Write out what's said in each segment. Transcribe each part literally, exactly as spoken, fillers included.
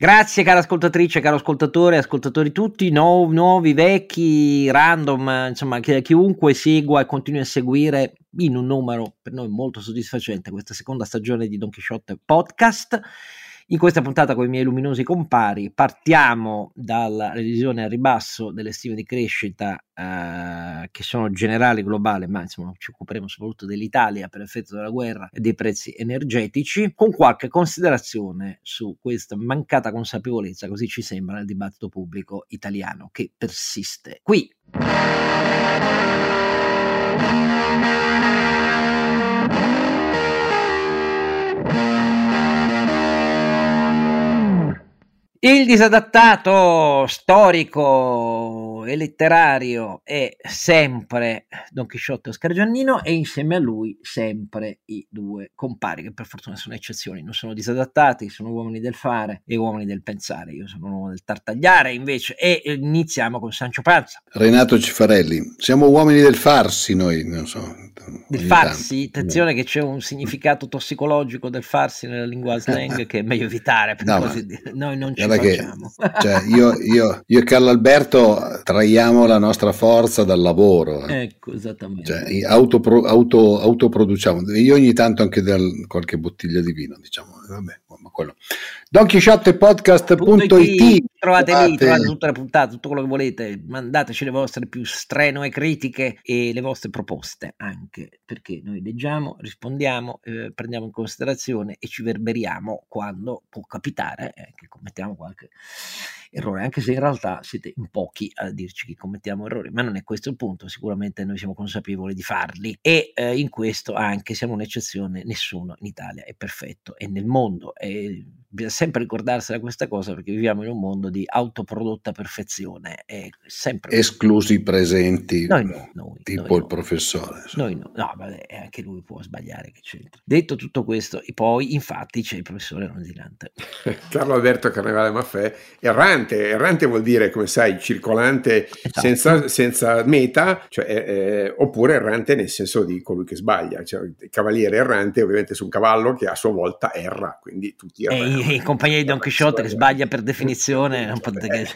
Grazie cara ascoltatrice, caro ascoltatore, ascoltatori tutti, no, nuovi, vecchi, random, insomma chi, chiunque segua e continui a seguire in un numero per noi molto soddisfacente questa seconda stagione di Donchisciotte podcast. In questa puntata con i miei luminosi compari partiamo dalla revisione al ribasso delle stime di crescita eh, che sono generali, globali, ma insomma ci occuperemo soprattutto dell'Italia per effetto della guerra e dei prezzi energetici, con qualche considerazione su questa mancata consapevolezza, così ci sembra, nel dibattito pubblico italiano che persiste. Qui il disadattato storico e letterario è sempre Donchisciotte Oscar Giannino, e insieme a lui sempre i due compari, che per fortuna sono eccezioni, non sono disadattati, sono uomini del fare e uomini del pensare. Io sono un uomo del tartagliare invece, e iniziamo con Sancio Panza. Renato Cifarelli. Siamo uomini del farsi noi, non so. Del farsi? Attenzione che c'è un significato tossicologico del farsi nella lingua slang che è meglio evitare, per no, così dire. Noi non ci Perché, cioè, io, io, io e Carlo Alberto traiamo la nostra forza dal lavoro. Ecco, esattamente. Cioè, autopro, auto, autoproduciamo. Io ogni tanto anche del, qualche bottiglia di vino, diciamo. Vabbè, ma quello. Donchisciotte podcast punto it trovate lì, trovate tutta la puntata, tutto quello che volete. Mandateci le vostre più strenue critiche e le vostre proposte anche, perché noi leggiamo, rispondiamo, eh, prendiamo in considerazione e ci verberiamo quando può capitare eh, che commettiamo qualche errore, anche se in realtà siete in pochi a dirci che commettiamo errori, ma non è questo il punto. Sicuramente noi siamo consapevoli di farli, e eh, in questo anche siamo un'eccezione. Nessuno in Italia è perfetto, e nel mondo è, bisogna sempre ricordarsela questa cosa, perché viviamo in un mondo di autoprodotta perfezione, è sempre esclusi i presenti, noi no, noi, tipo noi il no. professore so. noi no, no vabbè, anche lui può sbagliare, che c'entra. Detto tutto questo, e poi infatti c'è il professore non dilante Carlo Alberto Carnevale Maffè. Errante, errante vuol dire, come sai, circolante, esatto, senza, senza meta, cioè, eh, oppure errante nel senso di colui che sbaglia, cioè, il cavaliere errante ovviamente su un cavallo che a sua volta erra, quindi tutti errano. E in compagnia di Don Chisciotte che sbaglia per definizione, non potete che...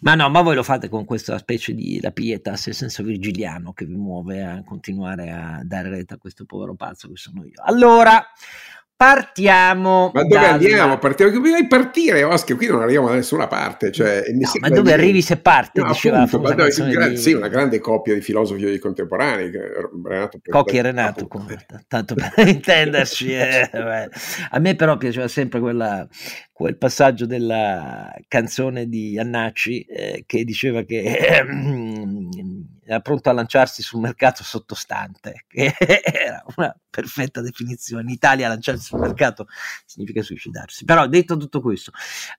Ma no, ma voi lo fate con questa specie di la pietas, il senso virgiliano che vi muove a continuare a dare retta a questo povero pazzo che sono io. Allora, partiamo. Ma dove dalla... andiamo? Partiamo, che bisogna partire, Oscar, qui non arriviamo da nessuna parte. Cioè, no, ma dove di... arrivi se parte? No, diceva appunto, la dove, gran... di... Sì, una grande coppia di filosofi contemporanei, Renato Cocchi e Renato, come, tanto per intenderci. Eh, a me però piaceva sempre quella... quel passaggio della canzone di Annacci eh, che diceva che ehm, era pronto a lanciarsi sul mercato sottostante, che era una perfetta definizione. In Italia lanciarsi sul mercato significa suicidarsi. Però detto tutto questo,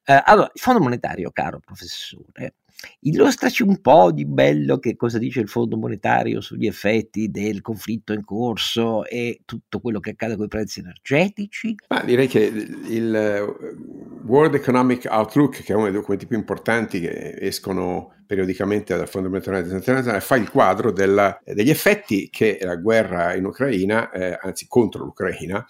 eh, allora il Fondo Monetario, caro professore, illustraci un po' di bello che cosa dice il Fondo Monetario sugli effetti del conflitto in corso e tutto quello che accade con i prezzi energetici. Ma direi che il World Economic Outlook, che è uno dei documenti più importanti che escono periodicamente dal Fondo Monetario Internazionale, fa il quadro della, degli effetti che la guerra in Ucraina, eh, anzi contro l'Ucraina,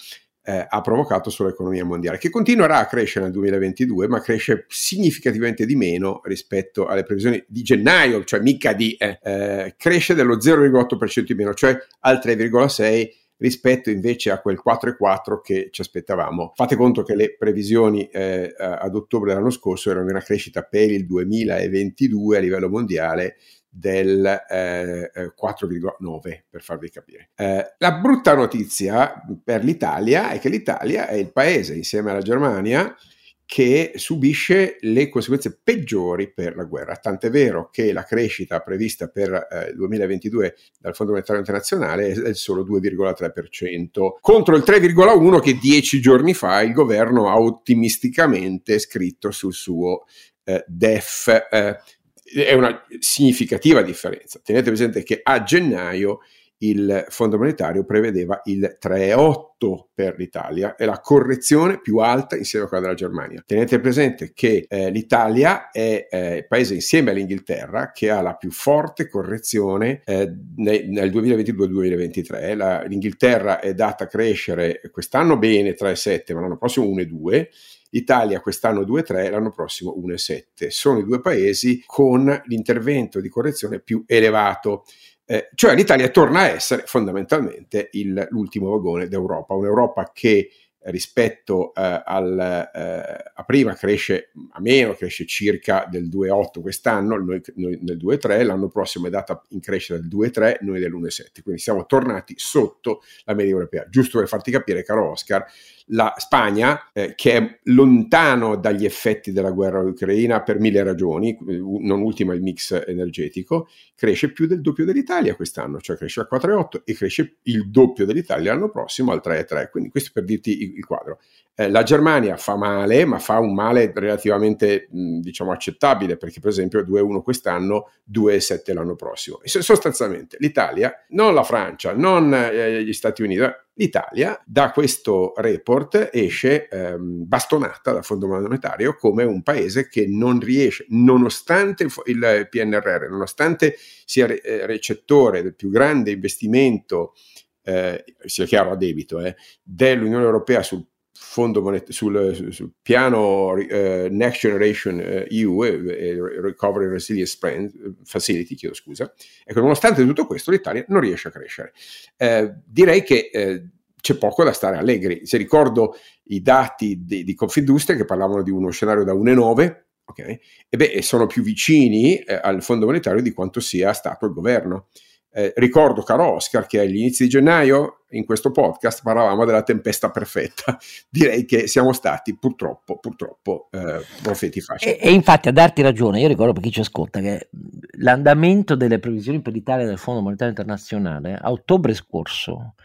Eh, ha provocato sull'economia mondiale, che continuerà a crescere nel duemilaventidue, ma cresce significativamente di meno rispetto alle previsioni di gennaio, cioè mica di eh, eh, cresce dello zero virgola otto per cento in meno, cioè al tre virgola sei per cento rispetto invece a quel quattro virgola quattro per cento che ci aspettavamo. Fate conto che le previsioni eh, ad ottobre dell'anno scorso erano una crescita per il duemilaventidue a livello mondiale del eh, quattro virgola nove, per farvi capire. Eh, la brutta notizia per l'Italia è che l'Italia è il paese, insieme alla Germania, che subisce le conseguenze peggiori per la guerra, tant'è vero che la crescita prevista per il eh, duemilaventidue dal Fondo Monetario Internazionale è solo due virgola tre per cento contro il tre virgola uno per cento che dieci giorni fa il governo ha ottimisticamente scritto sul suo eh, D E F. Eh, è una significativa differenza. Tenete presente che a gennaio il Fondo Monetario prevedeva il tre virgola otto per l'Italia, è la correzione più alta insieme a quella della Germania. Tenete presente che eh, l'Italia è eh, il paese insieme all'Inghilterra che ha la più forte correzione eh, nel, nel duemilaventidue duemilaventitré. La, L'Inghilterra è data a crescere quest'anno bene tre virgola sette, ma l'anno prossimo uno virgola due. L'Italia quest'anno due virgola tre, l'anno prossimo uno virgola sette. Sono i due paesi con l'intervento di correzione più elevato. Eh, cioè l'Italia torna a essere fondamentalmente il, l'ultimo vagone d'Europa, un'Europa che rispetto eh, al, eh, a prima cresce a meno, cresce circa del due virgola otto quest'anno, noi, noi del due virgola tre, l'anno prossimo è data in crescita del due virgola tre, noi dell'uno virgola sette, quindi siamo tornati sotto la media europea. Giusto per farti capire, caro Oscar, la Spagna, eh, che è lontano dagli effetti della guerra ucraina per mille ragioni, non ultima il mix energetico, cresce più del doppio dell'Italia quest'anno, cioè cresce al quattro virgola otto e cresce il doppio dell'Italia l'anno prossimo al tre virgola tre, quindi questo per dirti il quadro. Eh, la Germania fa male, ma fa un male relativamente mh, diciamo accettabile, perché per esempio due virgola uno quest'anno, due virgola sette l'anno prossimo. E sostanzialmente l'Italia, non la Francia, non eh, gli Stati Uniti, l'Italia da questo report esce ehm, bastonata dal Fondo Monetario come un paese che non riesce, nonostante il P N R R, nonostante sia re- recettore del più grande investimento, eh, sia chiaro a debito, eh, dell'Unione Europea sul Fondo monet- sul, sul piano eh, Next Generation eh, E U e eh, Recovery and Resilience Facility, chiedo scusa. Ecco, nonostante tutto questo, l'Italia non riesce a crescere. Eh, direi che eh, c'è poco da stare allegri. Se ricordo i dati di, di Confindustria che parlavano di uno scenario da uno virgola nove, okay? E beh, sono più vicini eh, al Fondo Monetario di quanto sia stato il governo. Eh, ricordo, caro Oscar, che agli inizi di gennaio in questo podcast parlavamo della tempesta perfetta. Direi che siamo stati purtroppo, purtroppo eh, profeti facili. E, e infatti a darti ragione, io ricordo per chi ci ascolta che l'andamento delle previsioni per l'Italia del Fondo Monetario Internazionale a ottobre scorso,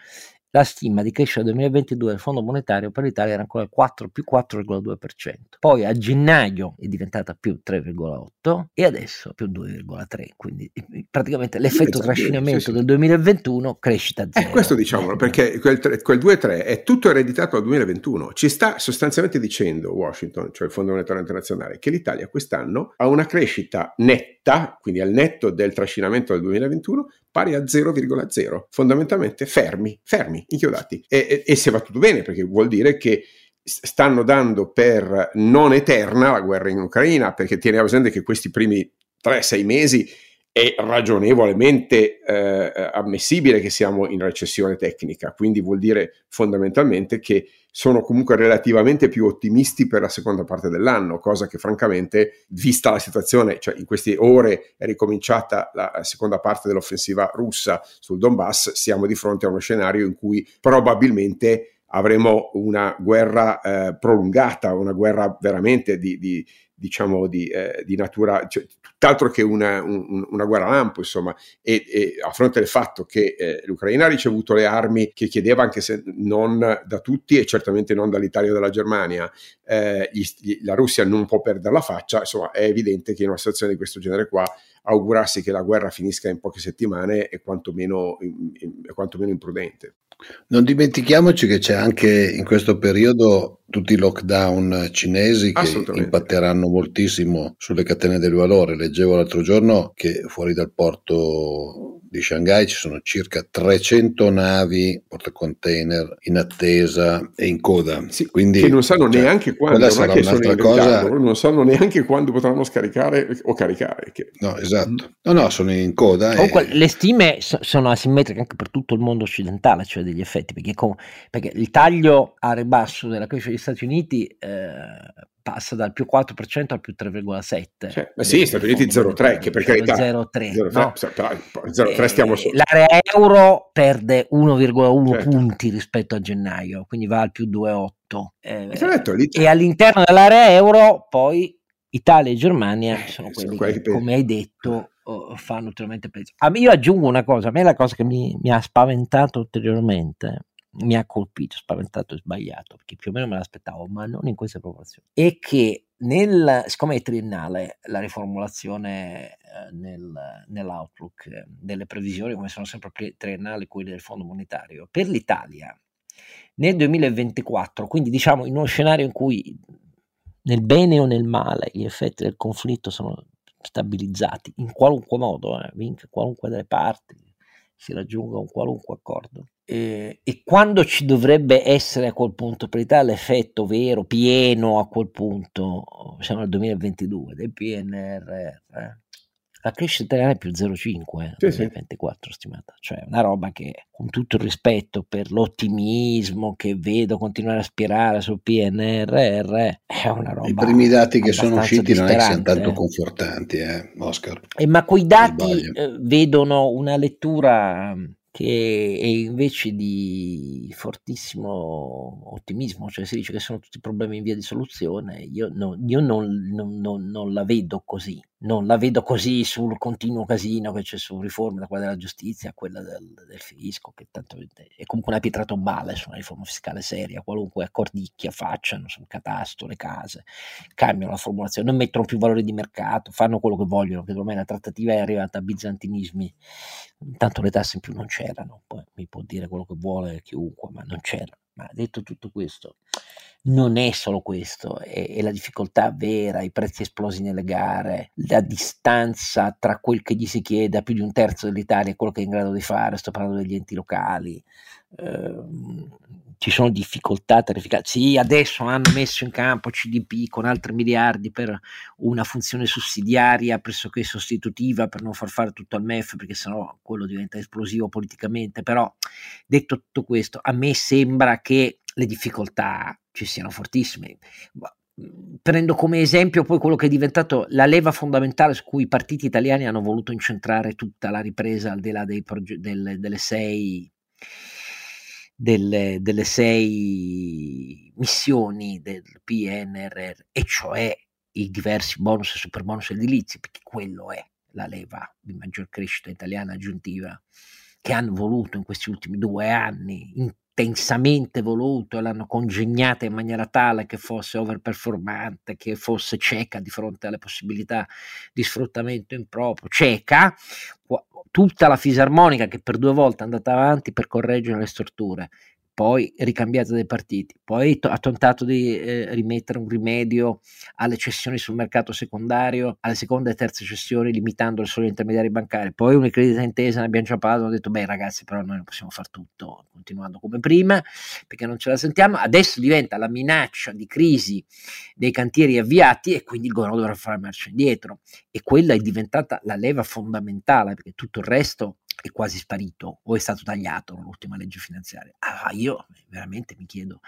la stima di crescita duemilaventidue del Fondo Monetario per l'Italia era ancora quattro più quattro virgola due per cento, poi a gennaio è diventata più tre virgola otto e adesso più due virgola tre, quindi praticamente l'effetto esatto, trascinamento sì, sì. del duemilaventuno crescita zero. Eh, questo diciamolo perché quel, quel due virgola tre è tutto ereditato dal duemilaventuno, ci sta sostanzialmente dicendo Washington, cioè il Fondo Monetario Internazionale, che l'Italia quest'anno ha una crescita netta, quindi al netto del trascinamento del duemilaventuno, pari a zero virgola zero, fondamentalmente fermi, fermi, inchiodati. E, e, e se va tutto bene, perché vuol dire che stanno dando per non eterna la guerra in Ucraina, perché teniamo presente che questi primi tre sei mesi è ragionevolmente eh, ammissibile che siamo in recessione tecnica, quindi vuol dire fondamentalmente che sono comunque relativamente più ottimisti per la seconda parte dell'anno, cosa che francamente, vista la situazione, cioè in queste ore è ricominciata la seconda parte dell'offensiva russa sul Donbass, siamo di fronte a uno scenario in cui probabilmente avremo una guerra eh, prolungata, una guerra veramente di, di diciamo di, eh, di natura, cioè, tutt'altro che una, un, una guerra lampo, insomma, e, e a fronte del fatto che eh, l'Ucraina ha ricevuto le armi che chiedeva, anche se non da tutti e certamente non dall'Italia o dalla Germania, eh, gli, gli, la Russia non può perdere la faccia, insomma è evidente che in una situazione di questo genere qua augurarsi che la guerra finisca in poche settimane è quantomeno, è quantomeno imprudente. Non dimentichiamoci che c'è anche in questo periodo tutti i lockdown cinesi che impatteranno moltissimo sulle catene del valore. Leggevo l'altro giorno che fuori dal porto di Shanghai ci sono circa trecento navi portacontainer in attesa e in coda. Sì, quindi che non sanno cioè, neanche quando sarà che un'altra cosa. Non sanno neanche quando potranno scaricare o caricare. Che... No, esatto. No, no, sono in coda. Comunque, e... le stime sono asimmetriche anche per tutto il mondo occidentale, cioè degli effetti, perché, com- perché il taglio a ribasso della crescita degli Stati Uniti eh, passa dal più quattro per cento al più tre virgola sette per cento. Cioè, ma sì, Stati Uniti zero virgola tre, che per carità zero virgola tre, no? zero virgola tre stiamo su. L'area euro perde uno virgola uno certo. punti rispetto a gennaio, quindi va al più due virgola otto. Eh, certo, e all'interno dell'area euro poi Italia e Germania sono, eh, quelli, sono quelli che, che come hai detto, fanno ulteriormente peso. Ah, io aggiungo una cosa, a me la cosa che mi, mi ha spaventato ulteriormente, mi ha colpito, spaventato e sbagliato, perché più o meno me l'aspettavo, ma non in queste proporzioni, è che nel, siccome è triennale la riformulazione nel, nell'outlook delle previsioni, come sono sempre triennali quelle del Fondo Monetario, per l'Italia nel duemilaventiquattro, quindi diciamo in uno scenario in cui nel bene o nel male gli effetti del conflitto sono stabilizzati in qualunque modo, eh, vinca qualunque delle parti, si raggiunga un qualunque accordo, eh, e quando ci dovrebbe essere a quel punto per l'Italia l'effetto vero, pieno, a quel punto siamo nel duemilaventidue del P N R R, eh? La crescita italiana è più zero virgola cinque nel duemilaventiquattro stimata, cioè una roba che, con tutto il rispetto per l'ottimismo che vedo continuare a spirare sul P N R R, è una roba. I primi dati che sono usciti non è che siano tanto confortanti, eh, Oscar. Eh, ma quei dati eh, vedono una lettura che è invece di fortissimo ottimismo, cioè si dice che sono tutti problemi in via di soluzione. Io, no, io non, non, non, non la vedo così, non la vedo così sul continuo casino che c'è su riforme, da quella della giustizia a quella del, del fisco, che tanto è comunque una pietra tombale su una riforma fiscale seria, qualunque accordicchia facciano sul catasto, le case, cambiano la formulazione, non mettono più valore di mercato, fanno quello che vogliono, che ormai la trattativa è arrivata a bizantinismi, tanto le tasse in più non c'erano, poi mi può dire quello che vuole chiunque, ma non c'erano. Ma detto tutto questo, non è solo questo, è, è la difficoltà vera, i prezzi esplosi nelle gare, la distanza tra quel che gli si chiede a più di un terzo dell'Italia e quello che è in grado di fare, sto parlando degli enti locali, eh, ci sono difficoltà terrificanti. Sì, adesso hanno messo in campo C D P con altri miliardi per una funzione sussidiaria pressoché sostitutiva, per non far fare tutto al M E F, perché sennò quello diventa esplosivo politicamente, però detto tutto questo, a me sembra che le difficoltà ci siano fortissime. Prendo come esempio poi quello che è diventato la leva fondamentale su cui i partiti italiani hanno voluto incentrare tutta la ripresa, al di là dei proge- del, delle sei delle, delle sei missioni del P N R R, e cioè i diversi bonus e super bonus edilizi, perché quello è la leva di maggior crescita italiana aggiuntiva che hanno voluto in questi ultimi due anni, in intensamente voluto, e l'hanno congegnata in maniera tale che fosse overperformante, che fosse cieca di fronte alle possibilità di sfruttamento improprio, cieca, tutta la fisarmonica che per due volte è andata avanti per correggere le storture, poi ricambiata dai partiti, poi to- ha tentato di eh, rimettere un rimedio alle cessioni sul mercato secondario, alle seconde e terze cessioni, limitandole solo agli intermediari bancari, poi Unicredit e Intesa, ne abbiamo già parlato, hanno detto beh ragazzi però noi non possiamo far tutto continuando come prima perché non ce la sentiamo, adesso diventa la minaccia di crisi dei cantieri avviati e quindi il governo dovrà fare marcia indietro, e quella è diventata la leva fondamentale perché tutto il resto è quasi sparito o è stato tagliato con l'ultima legge finanziaria. Ah, io veramente mi chiedo,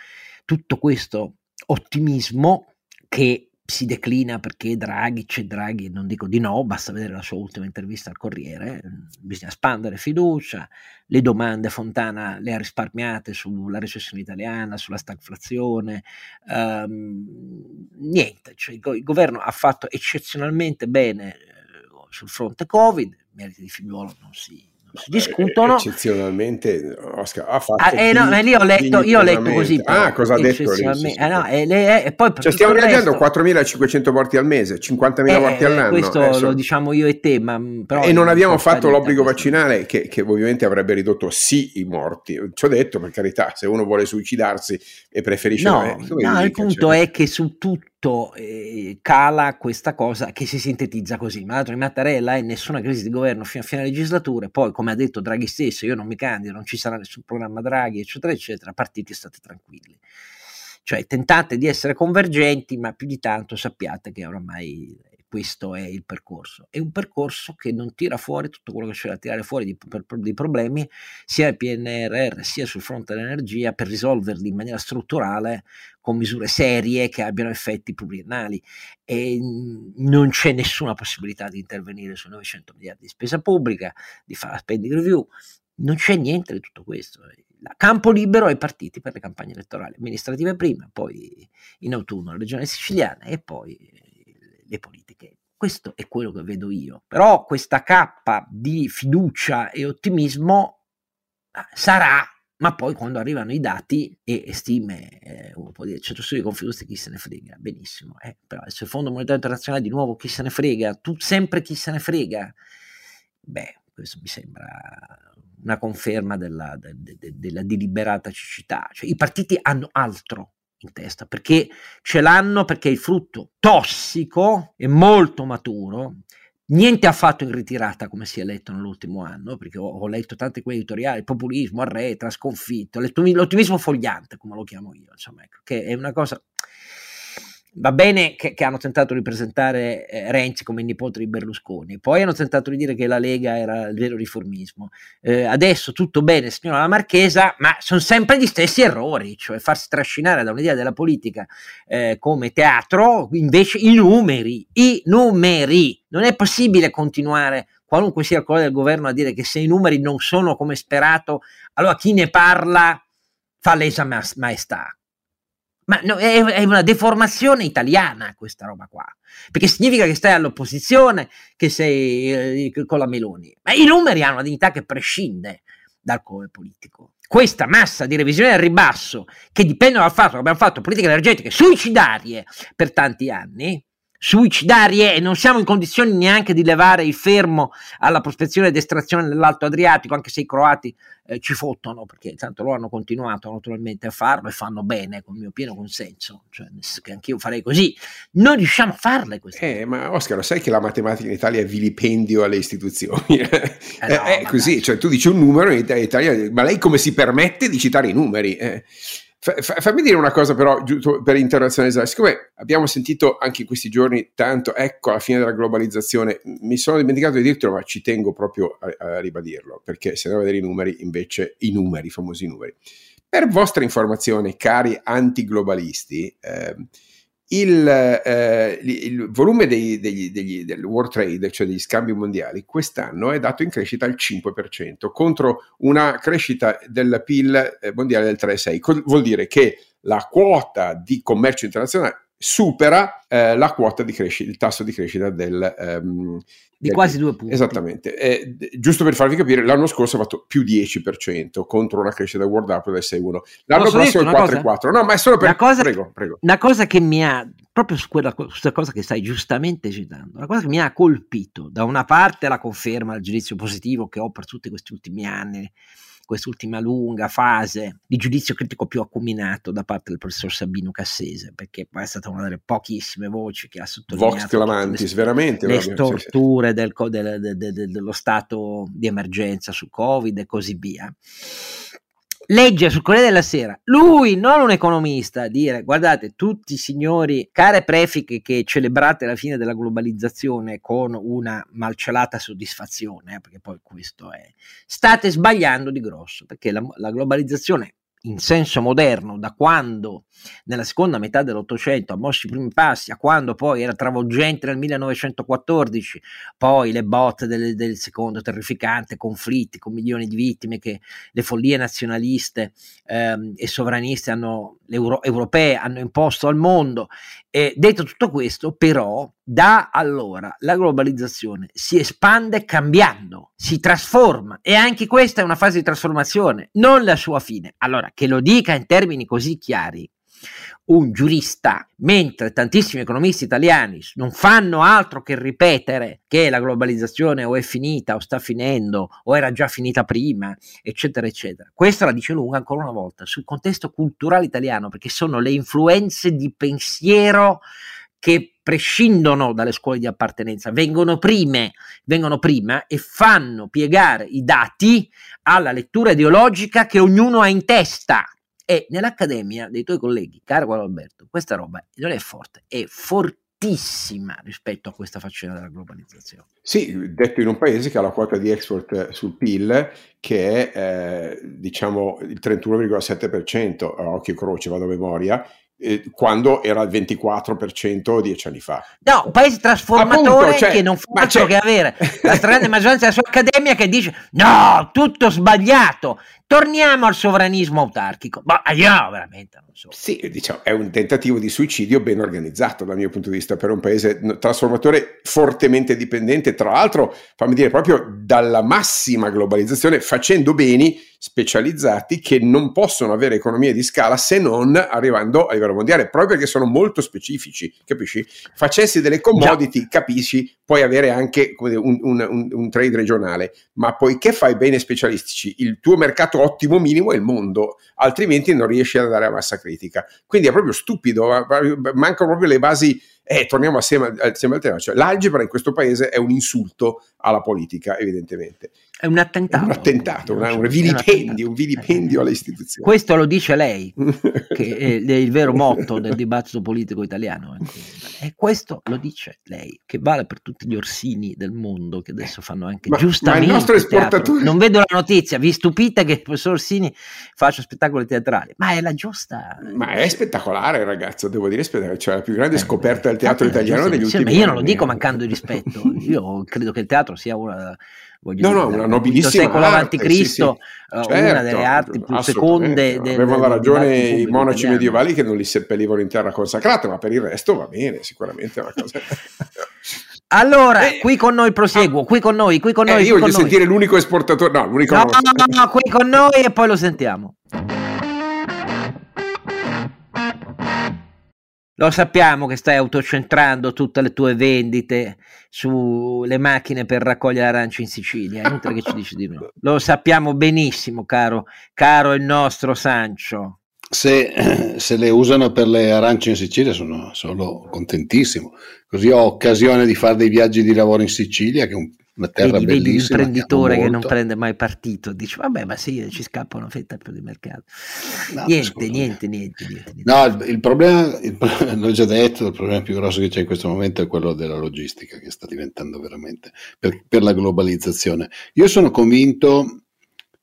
tutto questo ottimismo che si declina perché Draghi, c'è Draghi, non dico di no, basta vedere la sua ultima intervista al Corriere, bisogna spandere fiducia, le domande Fontana le ha risparmiate sulla recessione italiana, sulla stagflazione, um, niente, cioè, il governo ha fatto eccezionalmente bene sul fronte Covid, meriti di Figliuolo non si, non si discutono. Eccezionalmente, Oscar ha fatto. Ah, eh no, ma lì ho letto, io ho letto così. Ah, cosa ha detto lì? Eh no, e, le, e poi cioè, stiamo reagendo resto... quattromilacinquecento morti al mese, cinquantamila eh, morti all'anno. Questo eh, so. Lo diciamo io e te, ma però e non abbiamo fatto l'obbligo vaccinale che, che ovviamente avrebbe ridotto sì i morti. Ci ho detto, per carità, se uno vuole suicidarsi e preferisce no, me, no, no dica, il punto cioè. È che su tutto cala questa cosa che si sintetizza così, ma l'altro in Mattarella è nessuna crisi di governo fino a fine legislatura, poi come ha detto Draghi stesso io non mi candido, non ci sarà nessun programma Draghi eccetera eccetera, partiti state tranquilli, cioè tentate di essere convergenti ma più di tanto sappiate che oramai questo è il percorso, è un percorso che non tira fuori tutto quello che c'è da tirare fuori di, per, di problemi sia il P N R R sia sul fronte dell'energia, per risolverli in maniera strutturale con misure serie che abbiano effetti pluriennali, e non c'è nessuna possibilità di intervenire su novecento miliardi di spesa pubblica, di fare la spending review, non c'è niente di tutto questo. Campo libero ai partiti per le campagne elettorali amministrative prima, poi in autunno la regione siciliana e poi le politiche. Questo è quello che vedo io, però questa cappa di fiducia e ottimismo sarà ma poi quando arrivano i dati e stime, eh, uno può dire, c'è tutto di Confindustria, chi se ne frega, benissimo, eh, però se il Fondo Monetario Internazionale di nuovo chi se ne frega, tu sempre chi se ne frega, beh, questo mi sembra una conferma della, de, de, de, della deliberata cecità, cioè i partiti hanno altro in testa, perché ce l'hanno, perché è il frutto tossico e molto maturo, niente affatto in ritirata come si è letto nell'ultimo anno, perché ho, ho letto tanti quei editoriali, populismo, arretra, sconfitto, l'ottimismo fogliante, come lo chiamo io, insomma, ecco, che è una cosa, va bene che, che hanno tentato di presentare eh, Renzi come il nipote di Berlusconi, poi hanno tentato di dire che la Lega era il vero riformismo, eh, adesso tutto bene signora la Marchesa, ma sono sempre gli stessi errori, cioè farsi trascinare da un'idea della politica eh, come teatro, invece i numeri, i numeri, non è possibile continuare, qualunque sia il colore del governo, a dire che se i numeri non sono come sperato, allora chi ne parla fa lesa maestà. Ma no, è, è una deformazione italiana questa roba qua, perché significa che stai all'opposizione, che sei eh, con la Meloni, ma i numeri hanno una dignità che prescinde dal colore politico. Questa massa di revisione al ribasso che dipende dal fatto che abbiamo fatto politiche energetiche suicidarie per tanti anni, suicidarie, e non siamo in condizioni neanche di levare il fermo alla prospezione ed estrazione dell'Alto Adriatico, anche se i croati eh, ci fottono, perché tanto loro hanno continuato naturalmente a farlo e fanno bene, con il mio pieno consenso, cioè che anch'io farei così, non riusciamo a farle queste eh, ma Oscar, lo sai che la matematica in Italia è vilipendio alle istituzioni? eh no, eh, è così, cioè tu dici un numero in Italia, ma lei come si permette di citare i numeri? eh Fammi dire una cosa però, giusto per internazionalizzare, siccome abbiamo sentito anche in questi giorni tanto, ecco, alla fine della globalizzazione, mi sono dimenticato di dirtelo, ma ci tengo proprio a, a ribadirlo, perché se andiamo a vedere i numeri, invece i numeri, i famosi numeri. Per vostra informazione, cari antiglobalisti, eh, il, eh, il volume dei, degli, degli, del World Trade, cioè degli scambi mondiali, quest'anno è dato in crescita al cinque per cento contro una crescita del P I L mondiale del tre virgola sei. Vuol dire che la quota di commercio internazionale supera eh, la quota di crescita, il tasso di crescita del... Ehm, di del, quasi due punti. Esattamente. Eh, giusto per farvi capire, l'anno scorso ha fatto più dieci per cento contro una crescita World Up del sei virgola uno. L'anno Posso prossimo è quattro virgola quattro. No, ma è solo per... Una cosa, prego, prego. Una cosa che mi ha, proprio su quella su questa cosa che stai giustamente citando, una cosa che mi ha colpito, da una parte la conferma, il giudizio positivo che ho per tutti questi ultimi anni, quest'ultima lunga fase di giudizio critico più accuminato da parte del professor Sabino Cassese, perché poi è stata una delle pochissime voci che ha sottolineato le, veramente, le storture del, del, del, del, dello stato di emergenza sul Covid e così via. Legge sul Corriere della Sera, lui, non un economista, dire guardate tutti i signori, care prefiche che celebrate la fine della globalizzazione con una malcelata soddisfazione, eh, perché poi questo è, state sbagliando di grosso, perché la, la globalizzazione in senso moderno, da quando nella seconda metà dell'Ottocento ha mosso i primi passi, a quando poi era travolgente nel millenovecentoquattordici, poi le botte del, del secondo terrificante, conflitti con milioni di vittime che le follie nazionaliste ehm, e sovraniste hanno, euro, europee hanno imposto al mondo. E detto tutto questo, però, da allora la globalizzazione si espande cambiando, si trasforma, e anche questa è una fase di trasformazione, non la sua fine. Allora, che lo dica in termini così chiari un giurista, mentre tantissimi economisti italiani non fanno altro che ripetere che la globalizzazione o è finita o sta finendo o era già finita prima, eccetera eccetera, questa la dice lunga ancora una volta sul contesto culturale italiano, perché sono le influenze di pensiero che prescindono dalle scuole di appartenenza, vengono prime, vengono prima e fanno piegare i dati alla lettura ideologica che ognuno ha in testa. E nell'accademia dei tuoi colleghi, caro Carlo Alberto, questa roba non è forte, è fortissima rispetto a questa faccenda della globalizzazione. Sì, detto in un paese che ha la quota di export sul P I L che è eh, diciamo il trentuno virgola sette per cento, a occhio croce, vado a memoria, quando era il ventiquattro per cento dieci anni fa. No, un paese trasformatore. Appunto, cioè, che non fa altro che avere la stragrande maggioranza della sua accademia che dice no, tutto sbagliato, Torniamo al sovranismo autarchico. Ma io veramente non so. Sì, diciamo, è un tentativo di suicidio ben organizzato dal mio punto di vista per un paese trasformatore fortemente dipendente, tra l'altro, fammi dire, proprio dalla massima globalizzazione, facendo beni specializzati che non possono avere economie di scala se non arrivando a livello mondiale, proprio perché sono molto specifici, capisci? Facessi delle commodity, capisci, puoi avere anche un, un, un, un trade regionale, ma poiché fai beni specialistici, il tuo mercato ottimo minimo è il mondo, altrimenti non riesci ad andare a massa critica. Quindi è proprio stupido, mancano proprio le basi. Eh, torniamo assieme al tema, cioè l'algebra in questo paese è un insulto alla politica, evidentemente. È un attentato. È un attentato, una, un vilipendio, un vilipendio alle istituzioni. Questo lo dice lei, che è il vero motto del dibattito politico italiano. E questo lo dice lei, che vale per tutti gli Orsini del mondo, che adesso fanno anche ma, giustamente. Ma il nostro esportatore... Non vedo la notizia, vi stupite che il professor Orsini faccia spettacoli teatrali, ma è la giusta... Ma è spettacolare, ragazzo, devo dire, spettacolare, cioè la più grande eh, scoperta del teatro italiano degli ultimi anni. Io non lo dico mancando di rispetto, io credo che il teatro sia una... Voglio no, dire, no, una nobilissima secolo avanti Cristo, sì, sì. Certo, una delle arti più seconde. Del, avevano ragione i monaci italiano. Medievali che non li seppellivano in terra consacrata, ma per il resto va bene, sicuramente è una cosa. Allora, eh, qui con noi proseguo, ah, qui con noi, qui con noi. Eh, qui io con voglio noi. Sentire l'unico esportatore, no, l'unico. No, no, no, no, qui con noi e poi lo sentiamo. Lo sappiamo che stai autocentrando tutte le tue vendite sulle macchine per raccogliere arance in Sicilia, inutile che ci dici di no. Lo sappiamo benissimo, caro, caro il nostro Sancio. Se, se le usano per le arance in Sicilia sono solo contentissimo, così ho occasione di fare dei viaggi di lavoro in Sicilia, che è un, una terra vedi, bellissima. Vedi l'imprenditore che, che non prende mai partito, dice vabbè ma sì, ci scappano fetta più di mercato. No, niente, niente, niente, niente, niente. No, il, il problema, il, l'ho già detto, il problema più grosso che c'è in questo momento è quello della logistica, che sta diventando veramente, per, per la globalizzazione. Io sono convinto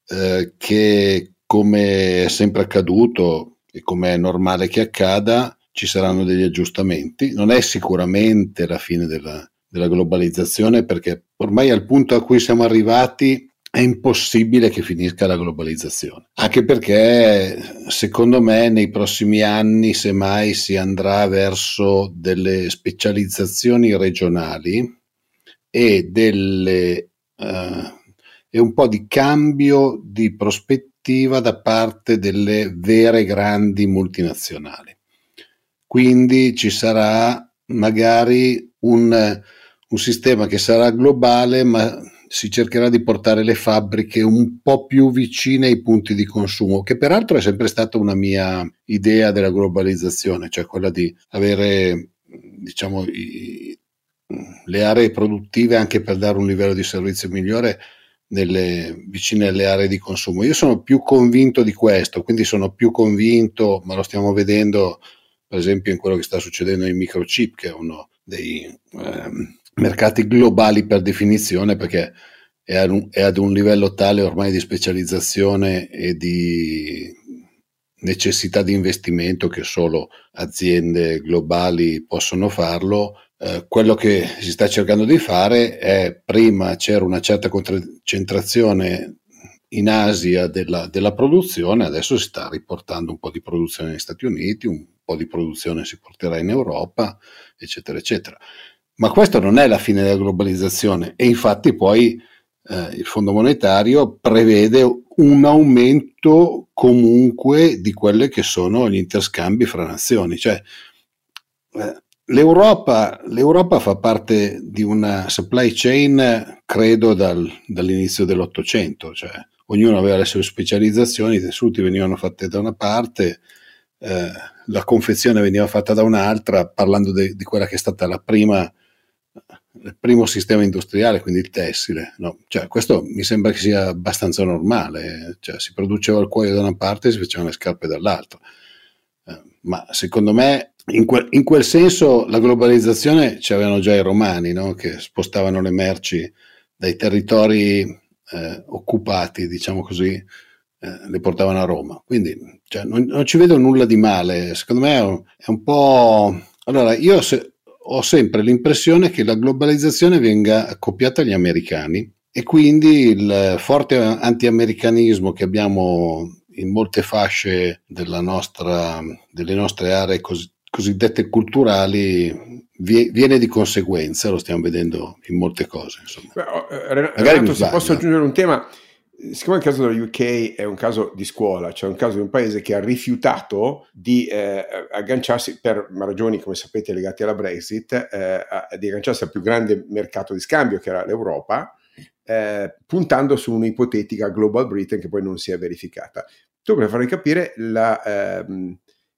eh, che... come è sempre accaduto e come è normale che accada, ci saranno degli aggiustamenti. Non è sicuramente la fine della, della globalizzazione, perché ormai al punto a cui siamo arrivati è impossibile che finisca la globalizzazione. Anche perché, secondo me, nei prossimi anni, semmai, si andrà verso delle specializzazioni regionali e, delle, eh, e un po' di cambio di prospettiva da parte delle vere grandi multinazionali. Quindi ci sarà magari un, un sistema che sarà globale, ma si cercherà di portare le fabbriche un po' più vicine ai punti di consumo, che peraltro è sempre stata una mia idea della globalizzazione, cioè quella di avere, diciamo, i, le aree produttive anche per dare un livello di servizio migliore nelle, vicine alle aree di consumo. Io sono più convinto di questo, quindi sono più convinto, ma lo stiamo vedendo per esempio in quello che sta succedendo in microchip, che è uno dei eh, mercati globali per definizione, perché è ad, un, è ad un livello tale ormai di specializzazione e di necessità di investimento che solo aziende globali possono farlo. Eh, quello che si sta cercando di fare è, prima c'era una certa concentrazione in Asia della, della produzione, adesso si sta riportando un po' di produzione negli Stati Uniti, un po' di produzione si porterà in Europa, eccetera, eccetera. Ma questo non è la fine della globalizzazione e infatti poi eh, il Fondo Monetario prevede un aumento comunque di quelli che sono gli interscambi fra nazioni, cioè eh, L'Europa, L'Europa fa parte di una supply chain, credo, dal, dall'inizio dell'Ottocento, cioè ognuno aveva le sue specializzazioni, i tessuti venivano fatti da una parte, eh, la confezione veniva fatta da un'altra, parlando de, di quella che è stata la prima, il primo sistema industriale, quindi il tessile. No? Cioè, questo mi sembra che sia abbastanza normale, cioè, si produceva il cuoio da una parte e si facevano le scarpe dall'altra, eh, ma secondo me... In quel, in quel senso la globalizzazione ci avevano già i romani, no? Che spostavano le merci dai territori eh, occupati, diciamo così, eh, le portavano a Roma. Quindi cioè, non, non ci vedo nulla di male, secondo me è un, è un po'… Allora io se, ho sempre l'impressione che la globalizzazione venga accoppiata agli americani e quindi il forte antiamericanismo che abbiamo in molte fasce della nostra, delle nostre aree cos- cosiddette culturali vi- viene di conseguenza, lo stiamo vedendo in molte cose. Insomma. Beh, Renato, se posso aggiungere un tema, siccome il caso della U K è un caso di scuola, cioè un caso di un paese che ha rifiutato di eh, agganciarsi, per ragioni come sapete legate alla Brexit, eh, a, di agganciarsi al più grande mercato di scambio che era l'Europa, eh, puntando su un'ipotetica Global Britain che poi non si è verificata. Tu, per farvi capire, la eh,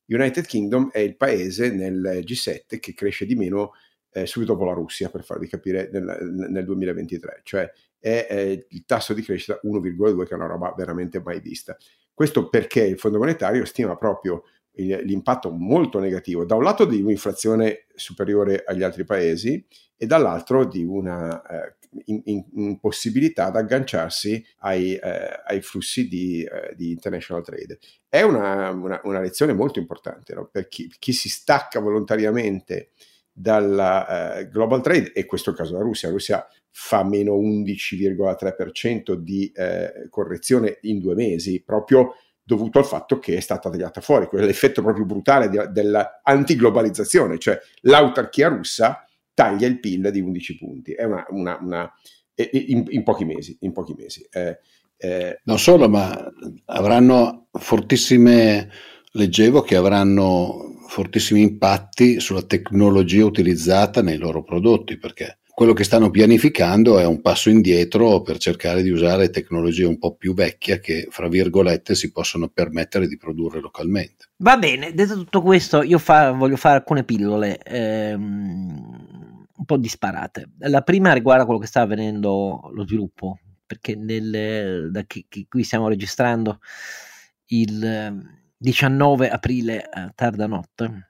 United Kingdom è il paese nel G sette che cresce di meno eh, subito dopo la Russia, per farvi capire, nel, nel duemilaventitré, cioè è eh, il tasso di crescita uno virgola due, che è una roba veramente mai vista. Questo perché il Fondo Monetario stima proprio il, l'impatto molto negativo, da un lato di un'inflazione superiore agli altri paesi e dall'altro di una eh, in, in, impossibilità ad agganciarsi ai, eh, ai flussi di, eh, di international trade. È una, una, una lezione molto importante, no? Per chi, chi si stacca volontariamente dalla eh, global trade, e questo è il caso della Russia. La Russia fa meno undici virgola tre per cento di eh, correzione in due mesi, proprio dovuto al fatto che è stata tagliata fuori, quell'effetto proprio brutale di, dell'antiglobalizzazione, cioè l'autarchia russa taglia il P I L di undici punti, è una, una, una in, in pochi mesi. In pochi mesi. Eh, eh. Non solo, ma avranno fortissime, leggevo che avranno fortissimi impatti sulla tecnologia utilizzata nei loro prodotti, perché quello che stanno pianificando è un passo indietro per cercare di usare tecnologie un po' più vecchie che, fra virgolette, si possono permettere di produrre localmente. Va bene, detto tutto questo, io fa, voglio fare alcune pillole ehm, un po' disparate. La prima riguarda quello che sta avvenendo lo sviluppo, perché nel, da chi, chi, qui stiamo registrando il diciannove aprile, eh, tarda notte.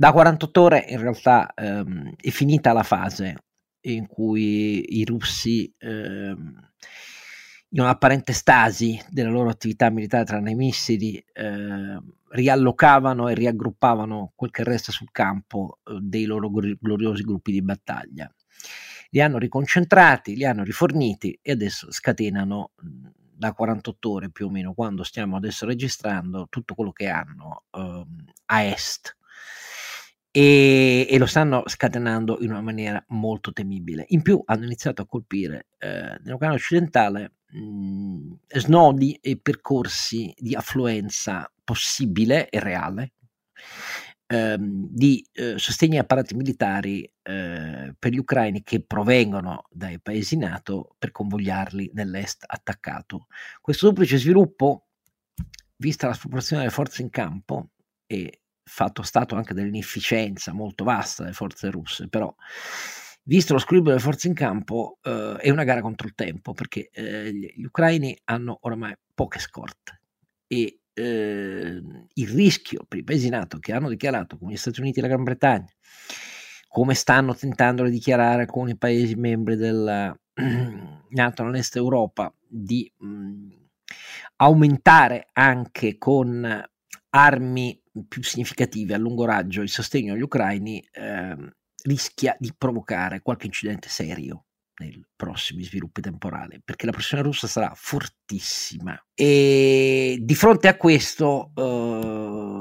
Da quarantotto ore in realtà ehm, è finita la fase in cui i russi, ehm, in un'apparente stasi della loro attività militare tranne i missili, ehm, riallocavano e riaggruppavano quel che resta sul campo eh, dei loro gloriosi gruppi di battaglia. Li hanno riconcentrati, li hanno riforniti e adesso scatenano da quarantotto ore più o meno, quando stiamo adesso registrando, tutto quello che hanno ehm, a est. E, e lo stanno scatenando in una maniera molto temibile. In più hanno iniziato a colpire eh, nell'Ucraina occidentale mh, snodi e percorsi di affluenza possibile e reale ehm, di eh, sostegni a apparati militari eh, per gli ucraini che provengono dai paesi NATO per convogliarli nell'est attaccato. Questo duplice sviluppo, vista la sproporzione delle forze in campo e fatto stato anche dell'inefficienza molto vasta delle forze russe, però visto lo squilibrio delle forze in campo eh, è una gara contro il tempo, perché eh, gli ucraini hanno oramai poche scorte e eh, il rischio per i paesi NATO, che hanno dichiarato, come gli Stati Uniti e la Gran Bretagna, come stanno tentando di dichiarare alcuni paesi membri della NATO nell'est Europa, di mh, aumentare anche con armi più significative a lungo raggio il sostegno agli ucraini, eh, rischia di provocare qualche incidente serio nei prossimi sviluppi temporali, perché la pressione russa sarà fortissima e di fronte a questo eh,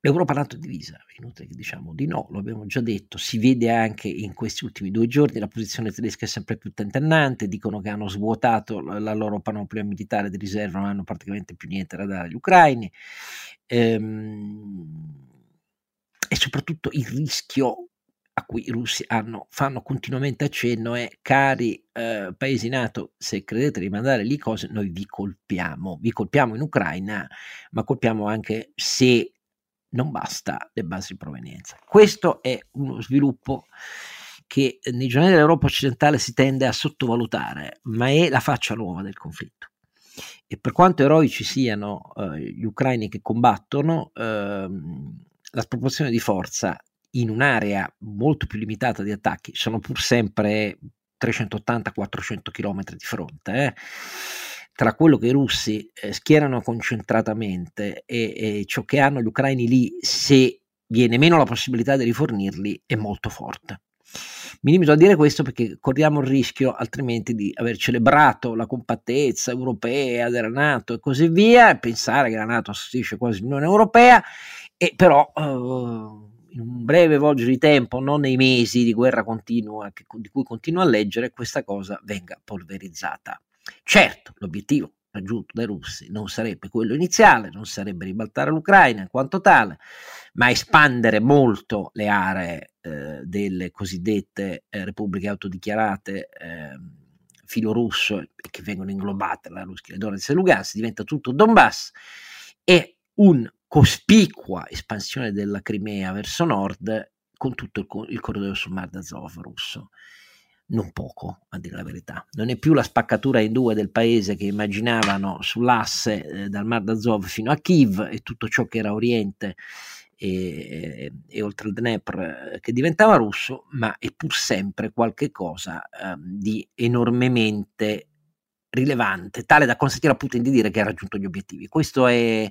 l'Europa NATO è divisa, è inutile che diciamo di no, lo abbiamo già detto, si vede anche in questi ultimi due giorni, la posizione tedesca è sempre più tentennante, dicono che hanno svuotato la loro panoplia militare di riserva, non hanno praticamente più niente da dare agli ucraini. E soprattutto il rischio a cui i russi hanno, fanno continuamente accenno è: cari eh, paesi NATO, se credete di mandare lì cose, noi vi colpiamo, vi colpiamo in Ucraina, ma colpiamo anche, se non basta, le basi di provenienza. Questo è uno sviluppo che nei giornali dell'Europa occidentale si tende a sottovalutare, ma è la faccia nuova del conflitto. E per quanto eroici siano eh, gli ucraini che combattono, ehm, la sproporzione di forza in un'area molto più limitata di attacchi, sono pur sempre trecentottanta quattrocento chilometri di fronte, eh, tra quello che i russi eh, schierano concentratamente e, e ciò che hanno gli ucraini lì, se viene meno la possibilità di rifornirli, è molto forte. Mi limito a dire questo perché corriamo il rischio altrimenti di aver celebrato la compattezza europea della NATO e così via e pensare che la NATO assistisce quasi l'Unione Europea, e però eh, in un breve volgere di tempo, non nei mesi di guerra continua che, di cui continuo a leggere, questa cosa venga polverizzata. Certo, l'obiettivo raggiunto dai russi non sarebbe quello iniziale, non sarebbe ribaltare l'Ucraina in quanto tale, ma espandere molto le aree eh, delle cosiddette eh, repubbliche autodichiarate eh, filo russo e che vengono inglobate la Russia, Donetsk e Lugansk, diventa tutto Donbass, e un cospicua espansione della Crimea verso nord con tutto il, co- il corridoio sul Mar d'Azov russo. Non poco, a dire la verità. Non è più la spaccatura in due del paese che immaginavano sull'asse eh, dal Mar d'Azov fino a Kiev e tutto ciò che era oriente e, e, e oltre il Dnepr che diventava russo, ma è pur sempre qualche cosa eh, di enormemente rilevante, tale da consentire a Putin di dire che ha raggiunto gli obiettivi. Questo è,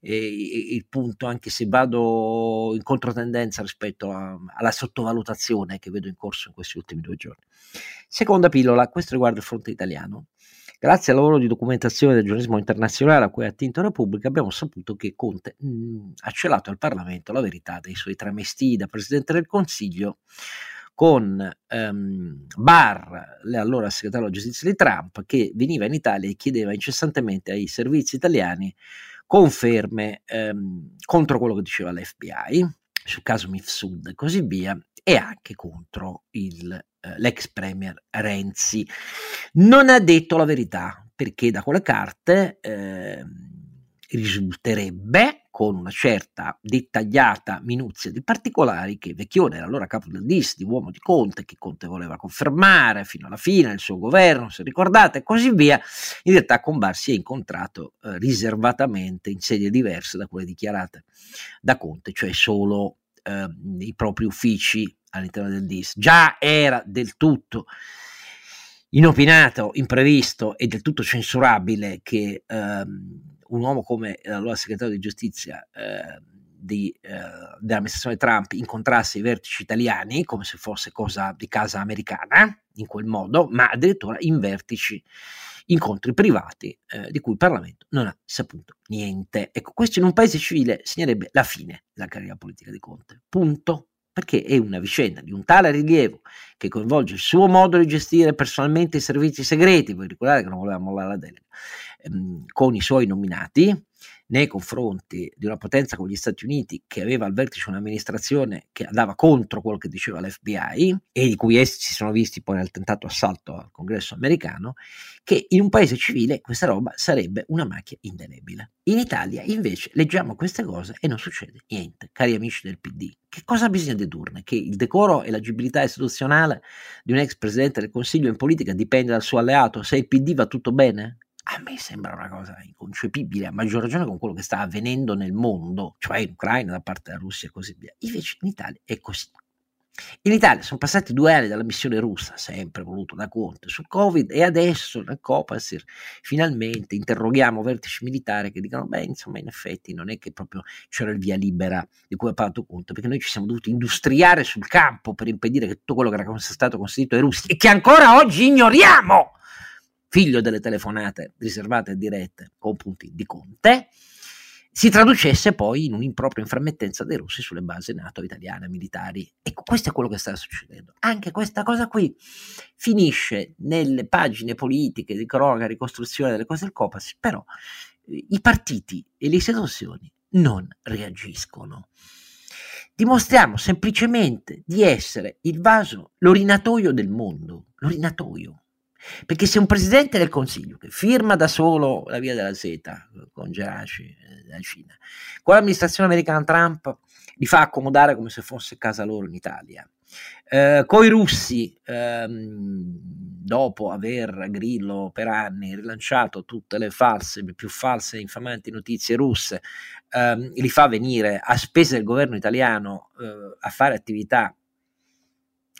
è il punto, anche se vado in controtendenza rispetto a, alla sottovalutazione che vedo in corso in questi ultimi due giorni. Seconda pillola, questo riguarda il fronte italiano. Grazie al lavoro di documentazione del giornalismo internazionale a cui ha attinto Repubblica, abbiamo saputo che Conte mh, ha celato al Parlamento la verità dei suoi tramestì da Presidente del Consiglio con ehm, Barr, l'allora segretario della giustizia di Trump, che veniva in Italia e chiedeva incessantemente ai servizi italiani conferme ehm, contro quello che diceva l'F B I, sul caso Mifsud e così via, e anche contro il, eh, l'ex premier Renzi. Non ha detto la verità, perché da quelle carte eh, risulterebbe, con una certa dettagliata minuzia di particolari, che Vecchione era allora capo del D I S, di uomo di Conte, che Conte voleva confermare fino alla fine del suo governo, se ricordate, e così via. In realtà con Barr si è incontrato eh, riservatamente in sedi diverse da quelle dichiarate da Conte, cioè solo eh, i propri uffici all'interno del D I S. Già era del tutto inopinato, imprevisto e del tutto censurabile che ehm, un uomo come l'allora segretario di giustizia eh, di, eh, dell'amministrazione Trump incontrasse i vertici italiani come se fosse cosa di casa americana, in quel modo, ma addirittura in vertici, incontri privati eh, di cui il Parlamento non ha saputo niente. Ecco, questo in un paese civile segnerebbe la fine della carriera politica di Conte, punto. Perché è una vicenda di un tale rilievo che coinvolge il suo modo di gestire personalmente i servizi segreti, voi ricordate che non voleva mollare la delega, ehm, con i suoi nominati, nei confronti di una potenza come gli Stati Uniti che aveva al vertice un'amministrazione che andava contro quello che diceva l'F B I e di cui essi si sono visti poi nel tentato assalto al congresso americano, che in un paese civile questa roba sarebbe una macchia indelebile. In Italia invece leggiamo queste cose e non succede niente, cari amici del P D. Che cosa bisogna dedurne? Che il decoro e l'agibilità istituzionale di un ex presidente del Consiglio in politica dipende dal suo alleato? Se il P D va tutto bene? A me sembra una cosa inconcepibile, a maggior ragione con quello che sta avvenendo nel mondo, cioè in Ucraina da parte della Russia e così via. Invece in Italia è così. In Italia sono passati due anni dalla missione russa, sempre voluto da Conte, sul Covid, e adesso nel Copasir finalmente interroghiamo vertici militari che dicono beh, insomma, in effetti non è che proprio c'era il via libera di cui ha parlato Conte, perché noi ci siamo dovuti industriare sul campo per impedire che tutto quello che era stato consentito ai russi e che ancora oggi ignoriamo, figlio delle telefonate riservate e dirette con punti di Conte, si traducesse poi in un'impropria inframmettenza dei russi sulle basi NATO italiane militari. Ecco, questo è quello che sta succedendo. Anche questa cosa qui finisce nelle pagine politiche di cronaca, ricostruzione delle cose del Copasir, però eh, i partiti e le istituzioni non reagiscono. Dimostriamo semplicemente di essere il vaso, l'orinatoio del mondo, l'orinatoio. Perché se un presidente del Consiglio che firma da solo la Via della Seta con Geraci eh, della Cina, con l'amministrazione americana Trump li fa accomodare come se fosse casa loro in Italia, eh, coi russi ehm, dopo aver Grillo per anni rilanciato tutte le false, le più false e infamanti notizie russe, ehm, li fa venire a spese del governo italiano eh, a fare attività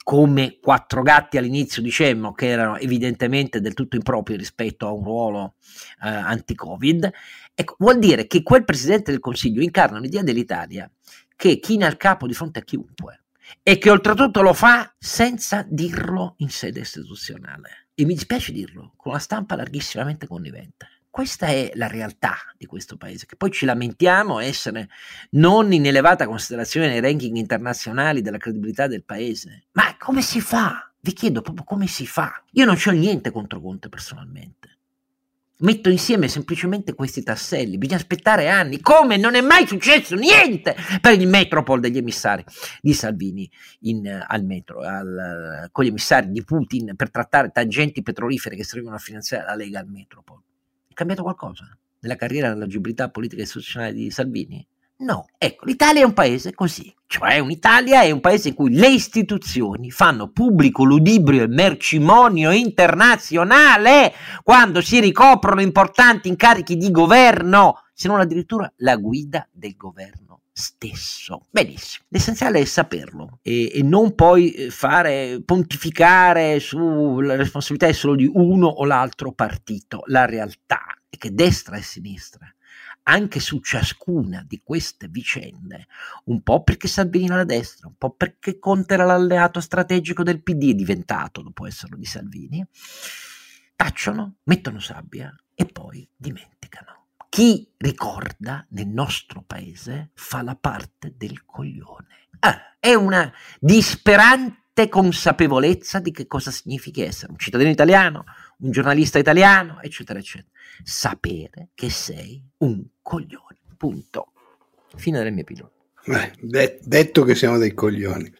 come quattro gatti all'inizio dicemmo che erano evidentemente del tutto impropri rispetto a un ruolo eh, anti-Covid, ecco, vuol dire che quel Presidente del Consiglio incarna un'idea dell'Italia che china il capo di fronte a chiunque, e che oltretutto lo fa senza dirlo in sede istituzionale. E mi dispiace dirlo, con la stampa larghissimamente connivente. Questa è la realtà di questo paese, che poi ci lamentiamo essere non in elevata considerazione nei ranking internazionali della credibilità del paese. Ma come si fa? Vi chiedo proprio come si fa. Io non c'ho niente contro Conte personalmente. Metto insieme semplicemente questi tasselli. Bisogna aspettare anni, come non è mai successo niente per il Metropol degli emissari di Salvini in, al metro, al, con gli emissari di Putin per trattare tangenti petrolifere che servivano a finanziare la Lega al Metropol. Cambiato qualcosa nella carriera dell'agibilità politica e istituzionale di Salvini? No. Ecco, l'Italia è un paese così, cioè un'Italia è un paese in cui le istituzioni fanno pubblico ludibrio e mercimonio internazionale quando si ricoprono importanti incarichi di governo, se non addirittura la guida del governo stesso. Benissimo, l'essenziale è saperlo e, e non poi fare pontificare sulla responsabilità è solo di uno o l'altro partito. La realtà è che destra e sinistra, anche su ciascuna di queste vicende, un po' perché Salvini era la destra, un po' perché Conte era l'alleato strategico del P D, è diventato dopo esserlo di Salvini, tacciono, mettono sabbia e poi dimenticano. Chi ricorda nel nostro paese fa la parte del coglione. Ah, è una disperante consapevolezza di che cosa significa essere un cittadino italiano, un giornalista italiano, eccetera, eccetera. Sapere che sei un coglione. Punto. Fine delle mie pillole. Beh, de- detto che siamo dei coglioni.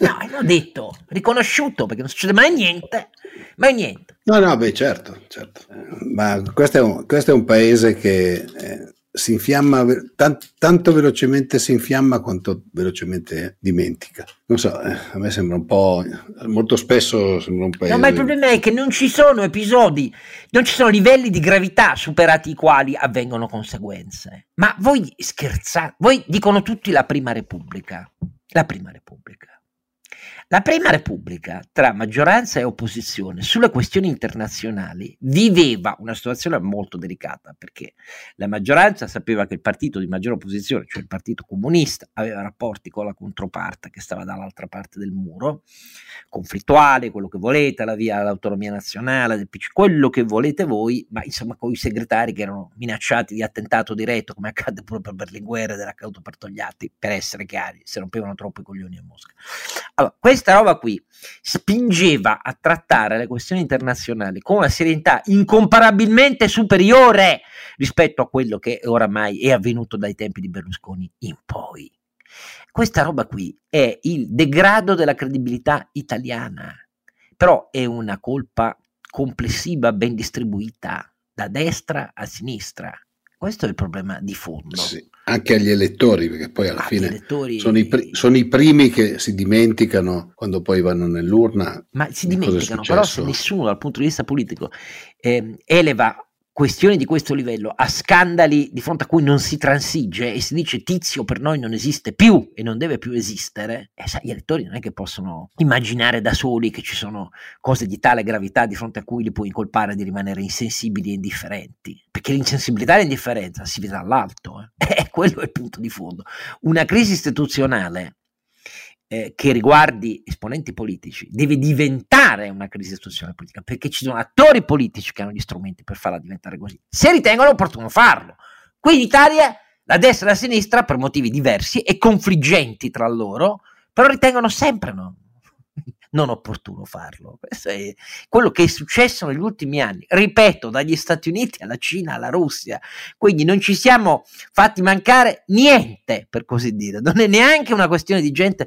No, l'ho detto, riconosciuto, perché non succede mai niente, mai niente. No, no, beh, certo, certo. Ma questo è un, questo è un paese che eh, si infiamma, tanto, tanto velocemente si infiamma quanto velocemente dimentica. Non so, eh, a me sembra un po', molto spesso sembra un paese... No, ma il problema è che non ci sono episodi, non ci sono livelli di gravità superati i quali avvengono conseguenze. Ma voi scherzate, voi dicono tutti la Prima Repubblica, la Prima Repubblica. La Prima Repubblica, tra maggioranza e opposizione, sulle questioni internazionali, viveva una situazione molto delicata, perché la maggioranza sapeva che il partito di maggiore opposizione, cioè il Partito Comunista, aveva rapporti con la controparte che stava dall'altra parte del muro, conflittuale, quello che volete, la via all'autonomia nazionale, del P C, quello che volete voi, ma insomma con i segretari che erano minacciati di attentato diretto, come accadde pure per Berlinguer ed era accaduto per Togliatti, per essere chiari, se rompevano troppo i coglioni a Mosca. Allora, questa roba qui spingeva a trattare le questioni internazionali con una serietà incomparabilmente superiore rispetto a quello che oramai è avvenuto dai tempi di Berlusconi in poi. Questa roba qui è il degrado della credibilità italiana, però è una colpa complessiva ben distribuita da destra a sinistra. Questo è il problema di fondo. Sì, anche agli elettori, perché poi alla ah, fine elettori... sono, i pr- sono i primi che si dimenticano quando poi vanno nell'urna. Ma si dimenticano, però se nessuno dal punto di vista politico eh, eleva questioni di questo livello a scandali di fronte a cui non si transige e si dice tizio per noi non esiste più e non deve più esistere, eh, sai, gli elettori non è che possono immaginare da soli che ci sono cose di tale gravità di fronte a cui li puoi incolpare di rimanere insensibili e indifferenti, perché l'insensibilità e l'indifferenza si vede dall'alto, eh. Eh, quello è il punto di fondo. Una crisi istituzionale Eh, che riguardi esponenti politici deve diventare una crisi istituzionale politica, perché ci sono attori politici che hanno gli strumenti per farla diventare così, se ritengono opportuno farlo. Qui in Italia la destra e la sinistra, per motivi diversi e confliggenti tra loro, però ritengono sempre no, non opportuno farlo. Questo è quello che è successo negli ultimi anni, ripeto, dagli Stati Uniti alla Cina alla Russia. Quindi non ci siamo fatti mancare niente, per così dire. Non è neanche una questione di gente,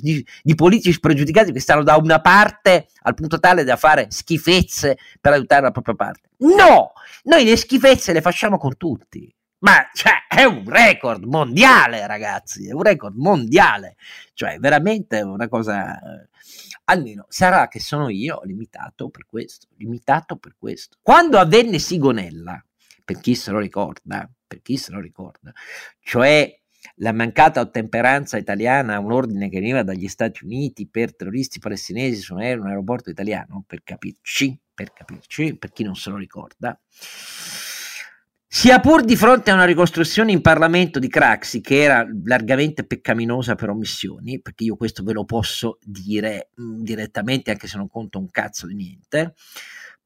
di, di politici spregiudicati che stanno da una parte al punto tale da fare schifezze per aiutare la propria parte. No, noi le schifezze le facciamo con tutti. Ma cioè, è un record mondiale, ragazzi, è un record mondiale, cioè veramente una cosa, eh, almeno sarà che sono io limitato per questo, limitato per questo. Quando avvenne Sigonella, per chi se lo ricorda, per chi se lo ricorda, cioè la mancata ottemperanza italiana a un ordine che veniva dagli Stati Uniti per terroristi palestinesi su un aereo, un aeroporto italiano, per capirci, per capirci, per chi non se lo ricorda, Sia pur di fronte a una ricostruzione in Parlamento di Craxi, che era largamente peccaminosa per omissioni, perché io questo ve lo posso dire mh, direttamente, anche se non conto un cazzo di niente,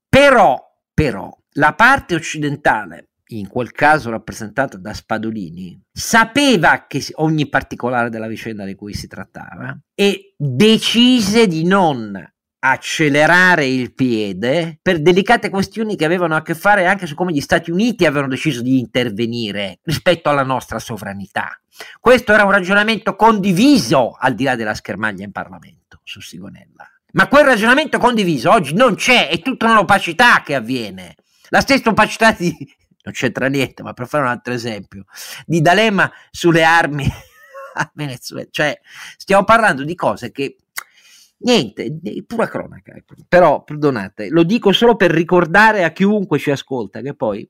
però, però la parte occidentale, in quel caso rappresentata da Spadolini, sapeva che ogni particolare della vicenda di cui si trattava e decise di non accelerare il piede per delicate questioni che avevano a che fare anche su come gli Stati Uniti avevano deciso di intervenire rispetto alla nostra sovranità. Questo era un ragionamento condiviso al di là della schermaglia in Parlamento su Sigonella, ma quel ragionamento condiviso oggi non c'è, è tutta un'opacità che avviene, la stessa opacità di, non c'entra niente, ma per fare un altro esempio, di D'Alema sulle armi a Venezuela. Cioè stiamo parlando di cose che niente, pura cronaca, però perdonate, lo dico solo per ricordare a chiunque ci ascolta che poi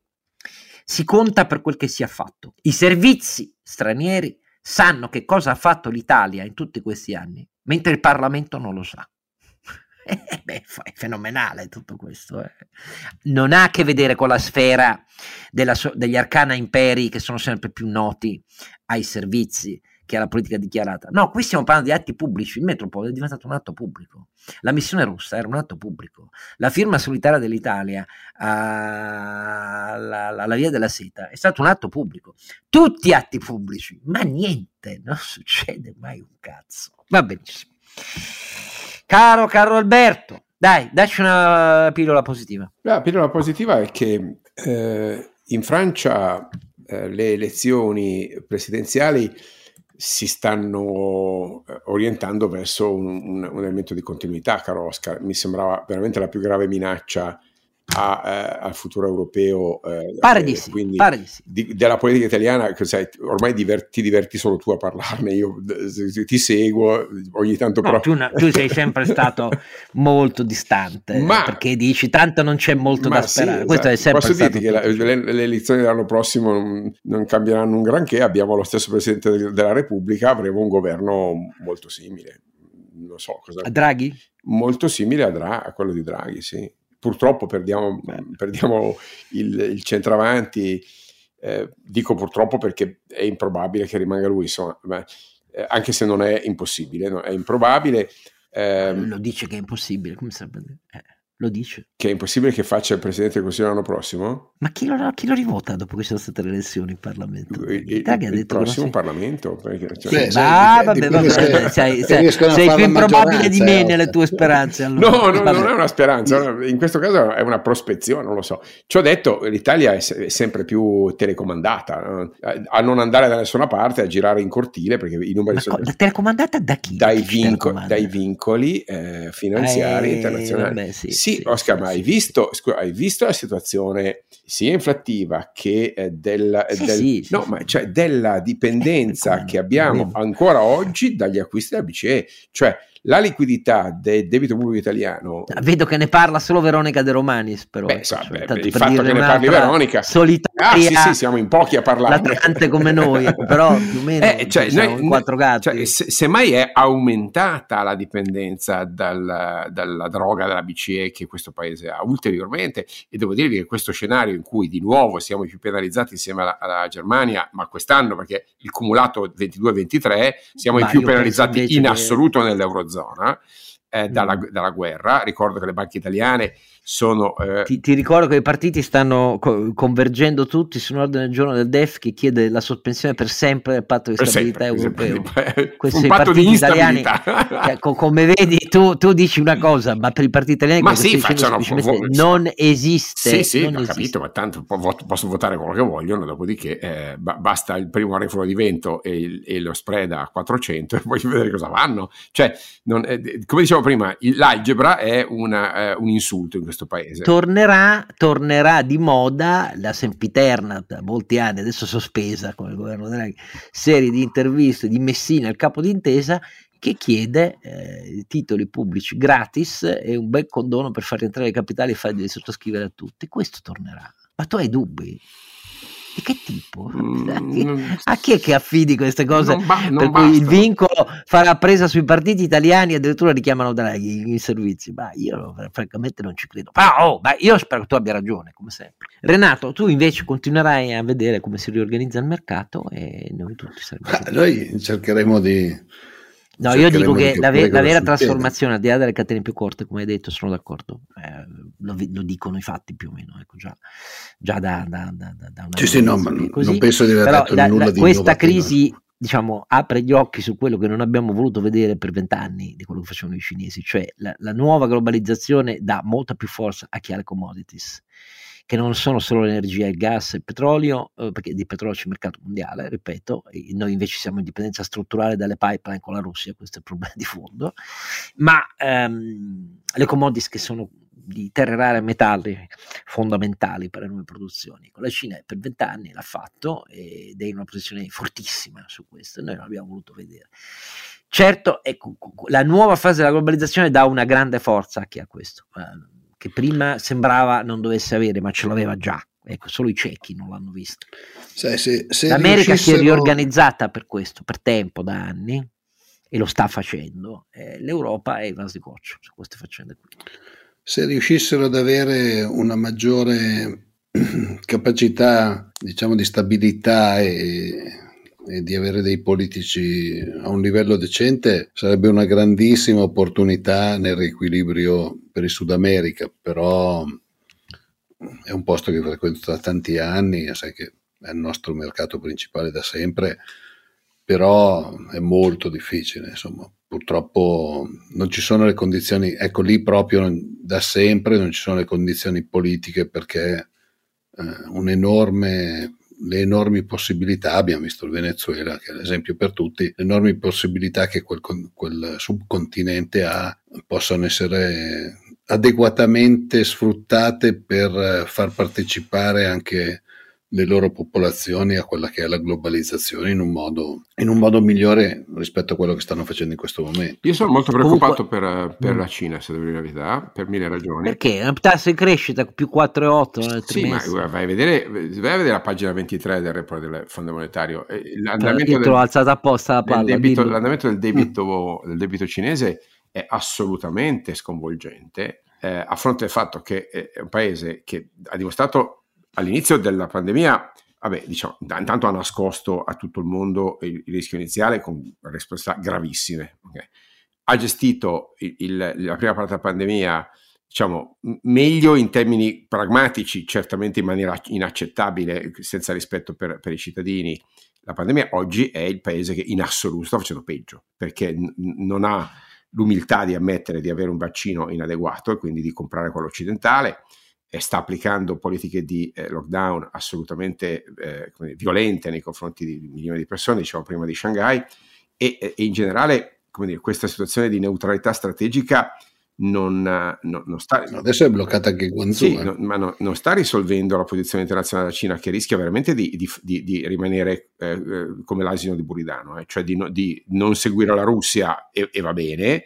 si conta per quel che si è fatto. I servizi stranieri sanno che cosa ha fatto l'Italia in tutti questi anni, mentre il Parlamento non lo sa. Eh beh, è fenomenale tutto questo, eh. Non ha a che vedere con la sfera della so- degli arcana imperi che sono sempre più noti ai servizi che è la politica dichiarata. No, qui stiamo parlando di atti pubblici. Il Metropol è diventato un atto pubblico, la missione russa era un atto pubblico, la firma solitaria dell'Italia alla, alla Via della Seta è stato un atto pubblico, tutti atti pubblici, ma niente, non succede mai un cazzo. Va benissimo, caro Carlo Alberto, dai, dacci una pillola positiva. La pillola positiva è che eh, in Francia eh, le elezioni presidenziali si stanno orientando verso un, un, un elemento di continuità, caro Oscar. Mi sembrava veramente la più grave minaccia a, a, al futuro europeo. Eh, pare di sì, quindi pare di sì. Di, della politica italiana, sai, ormai diverti, ti diverti solo tu a parlarne, io ti seguo ogni tanto. No, però... tu, no, tu sei sempre stato molto distante, ma, perché dici tanto non c'è molto da sperare. Sì, questo esatto. È posso dirti che la, le, le elezioni dell'anno prossimo non, non cambieranno un granché, abbiamo lo stesso Presidente de, della Repubblica, avremo un governo molto simile, non so cosa... A Draghi? Molto simile a, Dra- a quello di Draghi, sì. Purtroppo perdiamo, perdiamo il, il centravanti, eh, dico purtroppo perché è improbabile che rimanga lui, insomma, ma, eh, anche se non è impossibile, no? È improbabile. Ehm, lo dice che è impossibile, come sarebbe dire? Eh, lo dice. Che è impossibile che faccia il Presidente del Consiglio l'anno prossimo? Ma chi lo, chi lo rivota dopo che ci sono state le elezioni in Parlamento? Il, il, ha detto il prossimo Parlamento? Perché, cioè, sì, cioè, ah, vabbè, vabbè, vabbè, sei, sei, sei più improbabile di me eh, nelle tue speranze. Allora. No, no, non è una speranza, in questo caso è una prospezione, non lo so. Ciò detto, l'Italia è sempre più telecomandata, a non andare da nessuna parte, a girare in cortile, perché i numeri ma sono... La telecomandata da chi? Dai, vinco, dai vincoli eh, finanziari eh, internazionali. Vabbè, sì. Sì, Oscar, ma hai visto, scusa, hai visto la situazione sia inflattiva che della, sì, del, sì, no, sì, ma cioè della dipendenza eh, che abbiamo ancora oggi dagli acquisti della B C E, cioè la liquidità del debito pubblico italiano. Vedo che ne parla solo Veronica De Romanis, però beh, so, cioè, beh, il per fatto che ne parli Veronica solitaria, ah, sì, sì, siamo in pochi a parlare, tante come noi, però più o meno eh, cioè, noi, in quattro gatti, cioè, se, semmai è aumentata la dipendenza dal, dalla droga della B C E che questo paese ha ulteriormente, e devo dirvi che questo scenario in cui di nuovo siamo più penalizzati insieme alla, alla Germania, ma quest'anno perché il cumulato ventidue ventitré siamo ma i più penalizzati in che... assoluto nell'eurozona zona eh, dalla, dalla guerra. Ricordo che le banche italiane sono eh... ti, ti ricordo che i partiti stanno co- convergendo tutti su un ordine del giorno del D E F che chiede la sospensione per sempre del patto di stabilità sempre, europeo sempre. Questi un patto di instabilità italiani, come vedi tu, tu dici una cosa ma per i partiti italiani ma sì, facciano, vo- non esiste, sì, sì, non ho esiste. Capito, ma tanto posso votare quello che vogliono, dopodiché eh, basta il primo refolo di vento e, il, e lo spread a quattrocento e poi vedere cosa fanno, cioè non, eh, come dicevo prima, l'algebra è una, eh, un insulto in questo paese. Tornerà, tornerà di moda la sempiterna, da molti anni, adesso sospesa con il governo Draghi, serie di interviste di Messina, il capo di Intesa, che chiede eh, titoli pubblici gratis e un bel condono per far rientrare i capitali e farli sottoscrivere a tutti. Questo tornerà. Ma tu hai dubbi? di che tipo? Mm, a chi è che affidi queste cose? Ba- per cui bastano. Il vincolo farà presa sui partiti italiani, addirittura li chiamano Draghi in servizi. Ma io francamente non ci credo. Ma, oh, ma io spero che tu abbia ragione, come sempre. Renato, tu invece continuerai a vedere come si riorganizza il mercato e noi tutti saremo. Noi cercheremo di... No, io dico che di la, ve- la vera trasformazione, al di là delle catene più corte, come hai detto, sono d'accordo, eh, lo, vi- lo dicono i fatti più o meno, ecco, già, già da, da, da, da una... Sì, sì, no, ma così. Non penso di aver Però detto la, nulla la, di questa crisi, prima. Diciamo, apre gli occhi su quello che non abbiamo voluto vedere per vent'anni di quello che facevano i cinesi, cioè la, la nuova globalizzazione dà molta più forza a chi ha le commodities, che non sono solo l'energia, il gas e il petrolio, eh, perché di petrolio c'è il mercato mondiale, ripeto, noi invece siamo in dipendenza strutturale dalle pipeline con la Russia, questo è il problema di fondo, ma ehm, le commodities che sono di terre rare e metalli fondamentali per le nuove produzioni. Con la Cina per vent'anni l'ha fatto ed è in una posizione fortissima su questo, noi non abbiamo voluto vedere. Certo, ecco, la nuova fase della globalizzazione dà una grande forza a chi ha questo, che prima sembrava non dovesse avere, ma ce l'aveva già. Ecco, solo i ciechi non l'hanno visto. Se, se, se L'America riuscissero... si è riorganizzata per questo, per tempo, da anni, e lo sta facendo. Eh, L'Europa è il vaso di goccio su queste faccende qui. Se riuscissero ad avere una maggiore capacità, diciamo, di stabilità e... e di avere dei politici a un livello decente, sarebbe una grandissima opportunità nel riequilibrio per il Sud America, però è un posto che frequento da tanti anni, sai che è il nostro mercato principale da sempre, però è molto difficile, insomma, purtroppo non ci sono le condizioni, ecco lì proprio da sempre non ci sono le condizioni politiche, perché eh, un enorme... le enormi possibilità, abbiamo visto il Venezuela che è l'esempio per tutti, le enormi possibilità che quel, quel subcontinente ha possono essere adeguatamente sfruttate per far partecipare anche le loro popolazioni a quella che è la globalizzazione in un modo, in un modo migliore rispetto a quello che stanno facendo in questo momento. Io sono molto preoccupato Comunque, per, per la Cina, se devo dire la verità, per mille ragioni. Perché? Una tassa in crescita più quattro virgola otto. Sì, ma vai a vedere, vai a vedere la pagina ventitré del report del Fondo Monetario. L'andamento Io te l'ho del, alzata apposta la palla. Del debito, l'andamento del debito, mm. del debito cinese è assolutamente sconvolgente, eh, a fronte del fatto che è un paese che ha dimostrato all'inizio della pandemia, vabbè, diciamo, intanto ha nascosto a tutto il mondo il, il rischio iniziale con responsabilità gravissime. Okay? Ha gestito il, il, la prima parte della pandemia, diciamo, meglio in termini pragmatici, certamente in maniera inaccettabile, senza rispetto per, per i cittadini. La pandemia oggi è il paese che in assoluto sta facendo peggio, perché n- non ha l'umiltà di ammettere di avere un vaccino inadeguato e quindi di comprare quello occidentale. Sta applicando politiche di eh, lockdown assolutamente eh, violente nei confronti di milioni di persone, dicevamo prima di Shanghai, e, e in generale, come dire, questa situazione di neutralità strategica non, non, non sta... Adesso è bloccata anche Guangzhou. Sì, eh. no, ma no, non sta risolvendo la posizione internazionale della Cina, che rischia veramente di, di, di, di rimanere eh, come l'asino di Buridano, eh, cioè di, no, di non seguire la Russia e, e va bene...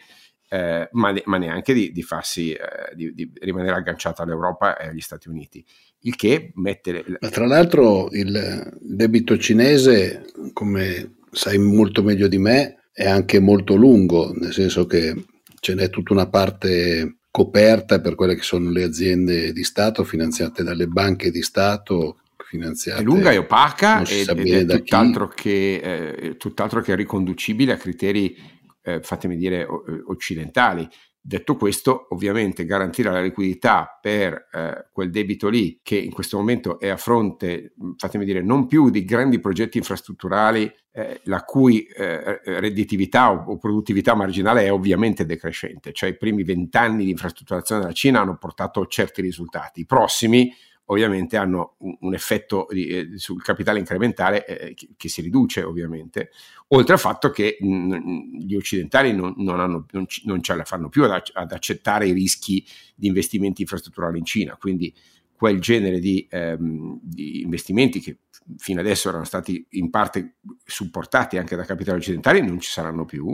Eh, ma, ne, ma neanche di, di farsi eh, di, di rimanere agganciata all'Europa e agli Stati Uniti, il che mette le... Ma tra l'altro il debito cinese, come sai molto meglio di me, è anche molto lungo, nel senso che ce n'è tutta una parte coperta per quelle che sono le aziende di Stato finanziate dalle banche di Stato, finanziate, è lunga e opaca ed, ed è tutt'altro che, eh, tutt'altro che riconducibile a criteri Eh, fatemi dire occidentali. Detto questo, ovviamente garantire la liquidità per eh, quel debito lì, che in questo momento è a fronte, fatemi dire, non più di grandi progetti infrastrutturali eh, la cui eh, redditività o, o produttività marginale è ovviamente decrescente, cioè i primi vent'anni di infrastrutturazione della Cina hanno portato certi risultati, i prossimi ovviamente hanno un effetto di, eh, sul capitale incrementale eh, che, che si riduce ovviamente, oltre al fatto che mh, gli occidentali non, non, hanno, non, c- non ce la fanno più ad, ad accettare i rischi di investimenti infrastrutturali in Cina, quindi quel genere di, ehm, di investimenti che fino adesso erano stati in parte supportati anche da capitali occidentali non ci saranno più,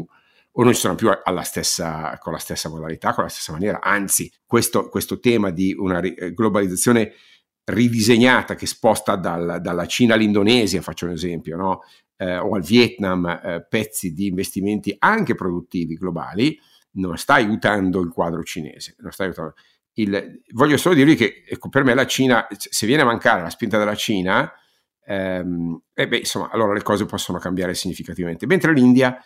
o non ci sono più alla stessa, con la stessa modalità, con la stessa maniera, anzi questo, questo tema di una globalizzazione ridisegnata, che sposta dal, dalla Cina all'Indonesia, faccio un esempio, no? eh, o al Vietnam, eh, pezzi di investimenti anche produttivi globali, non sta aiutando il quadro cinese. Non sta aiutando. Il, voglio solo dirvi che, ecco, per me la Cina, se viene a mancare la spinta della Cina, ehm, eh beh, insomma, allora le cose possono cambiare significativamente. Mentre l'India,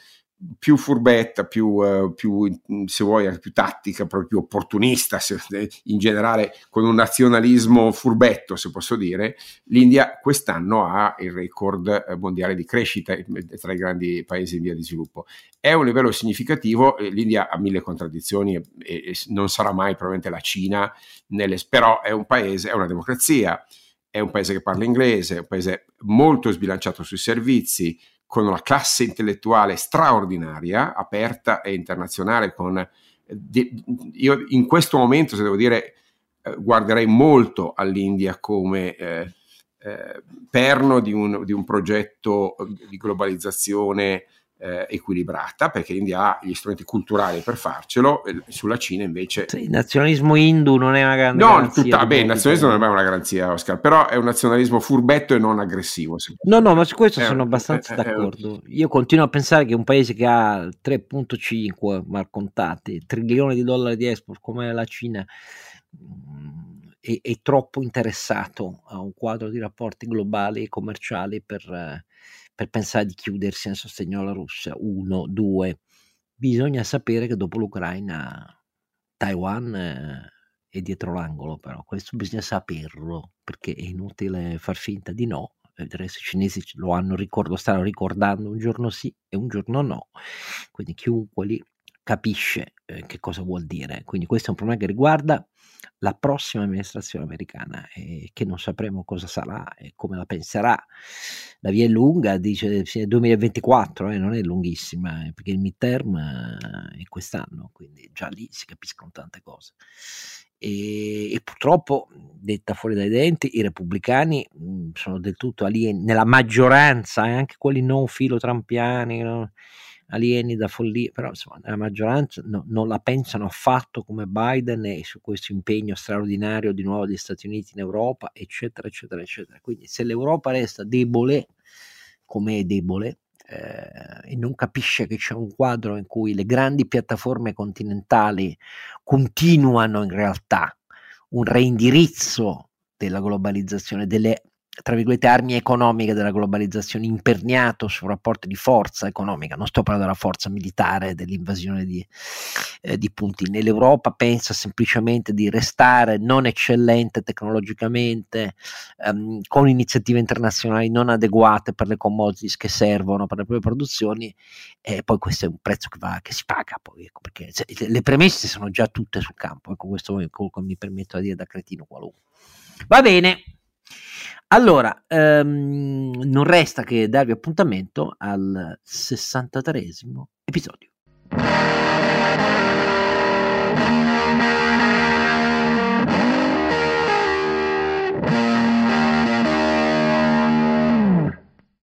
più furbetta, più, eh, più, se vuoi, più tattica, proprio più opportunista, se, in generale con un nazionalismo furbetto, se posso dire, l'India quest'anno ha il record mondiale di crescita tra i grandi paesi in via di sviluppo. È un livello significativo, l'India ha mille contraddizioni e, e non sarà mai probabilmente la Cina, nelle, però è un paese, è una democrazia, è un paese che parla inglese, è un paese molto sbilanciato sui servizi, con una classe intellettuale straordinaria, aperta e internazionale. Con, io in questo momento, se devo dire, guarderei molto all'India come eh, eh, perno di un, di un progetto di globalizzazione eh, equilibrata, perché l'India ha gli strumenti culturali per farcelo, sulla Cina invece… Sì, il nazionalismo hindu non è una grande no, garanzia. Tutta, beh, il nazionalismo non è una garanzia, Oscar, però è un nazionalismo furbetto e non aggressivo. No, no, ma su questo eh, sono abbastanza eh, d'accordo. Eh, Io continuo a pensare che un paese che ha tre virgola cinque, mal contate, trilioni di dollari di export, come la Cina, è, è troppo interessato a un quadro di rapporti globali e commerciali per… per pensare di chiudersi in sostegno alla Russia. Uno, due, bisogna sapere che dopo l'Ucraina Taiwan eh, è dietro l'angolo, però questo bisogna saperlo, perché è inutile far finta di no. Adesso i cinesi lo hanno ricordo, stanno ricordando un giorno sì e un giorno no, quindi chiunque lì capisce eh, che cosa vuol dire. Quindi questo è un problema che riguarda la prossima amministrazione americana, eh, che non sapremo cosa sarà e come la penserà. La via è lunga, dice duemilaventiquattro, eh, non è lunghissima, eh, perché il midterm eh, è quest'anno, quindi già lì si capiscono tante cose. E, e purtroppo, detta fuori dai denti, i repubblicani mh, sono del tutto alieni, nella maggioranza, eh, anche quelli non filo-trampiani, no? Alieni da follia, però insomma la maggioranza no, non la pensano affatto come Biden e su questo impegno straordinario di nuovo degli Stati Uniti in Europa, eccetera eccetera eccetera. Quindi se l'Europa resta debole come è debole eh, e non capisce che c'è un quadro in cui le grandi piattaforme continentali continuano in realtà un reindirizzo della globalizzazione, delle tra virgolette armi economiche della globalizzazione, imperniato su rapporti di forza economica, non sto parlando della forza militare dell'invasione di, eh, di Putin. L'Europa pensa semplicemente di restare non eccellente tecnologicamente, ehm, con iniziative internazionali non adeguate per le commodities che servono per le proprie produzioni, e poi questo è un prezzo che, va, che si paga poi, ecco, perché cioè, le premesse sono già tutte sul campo, ecco, questo mi permetto di dire da cretino qualunque. Va bene. Allora, ehm, non resta che darvi appuntamento al sessantatreesimo episodio.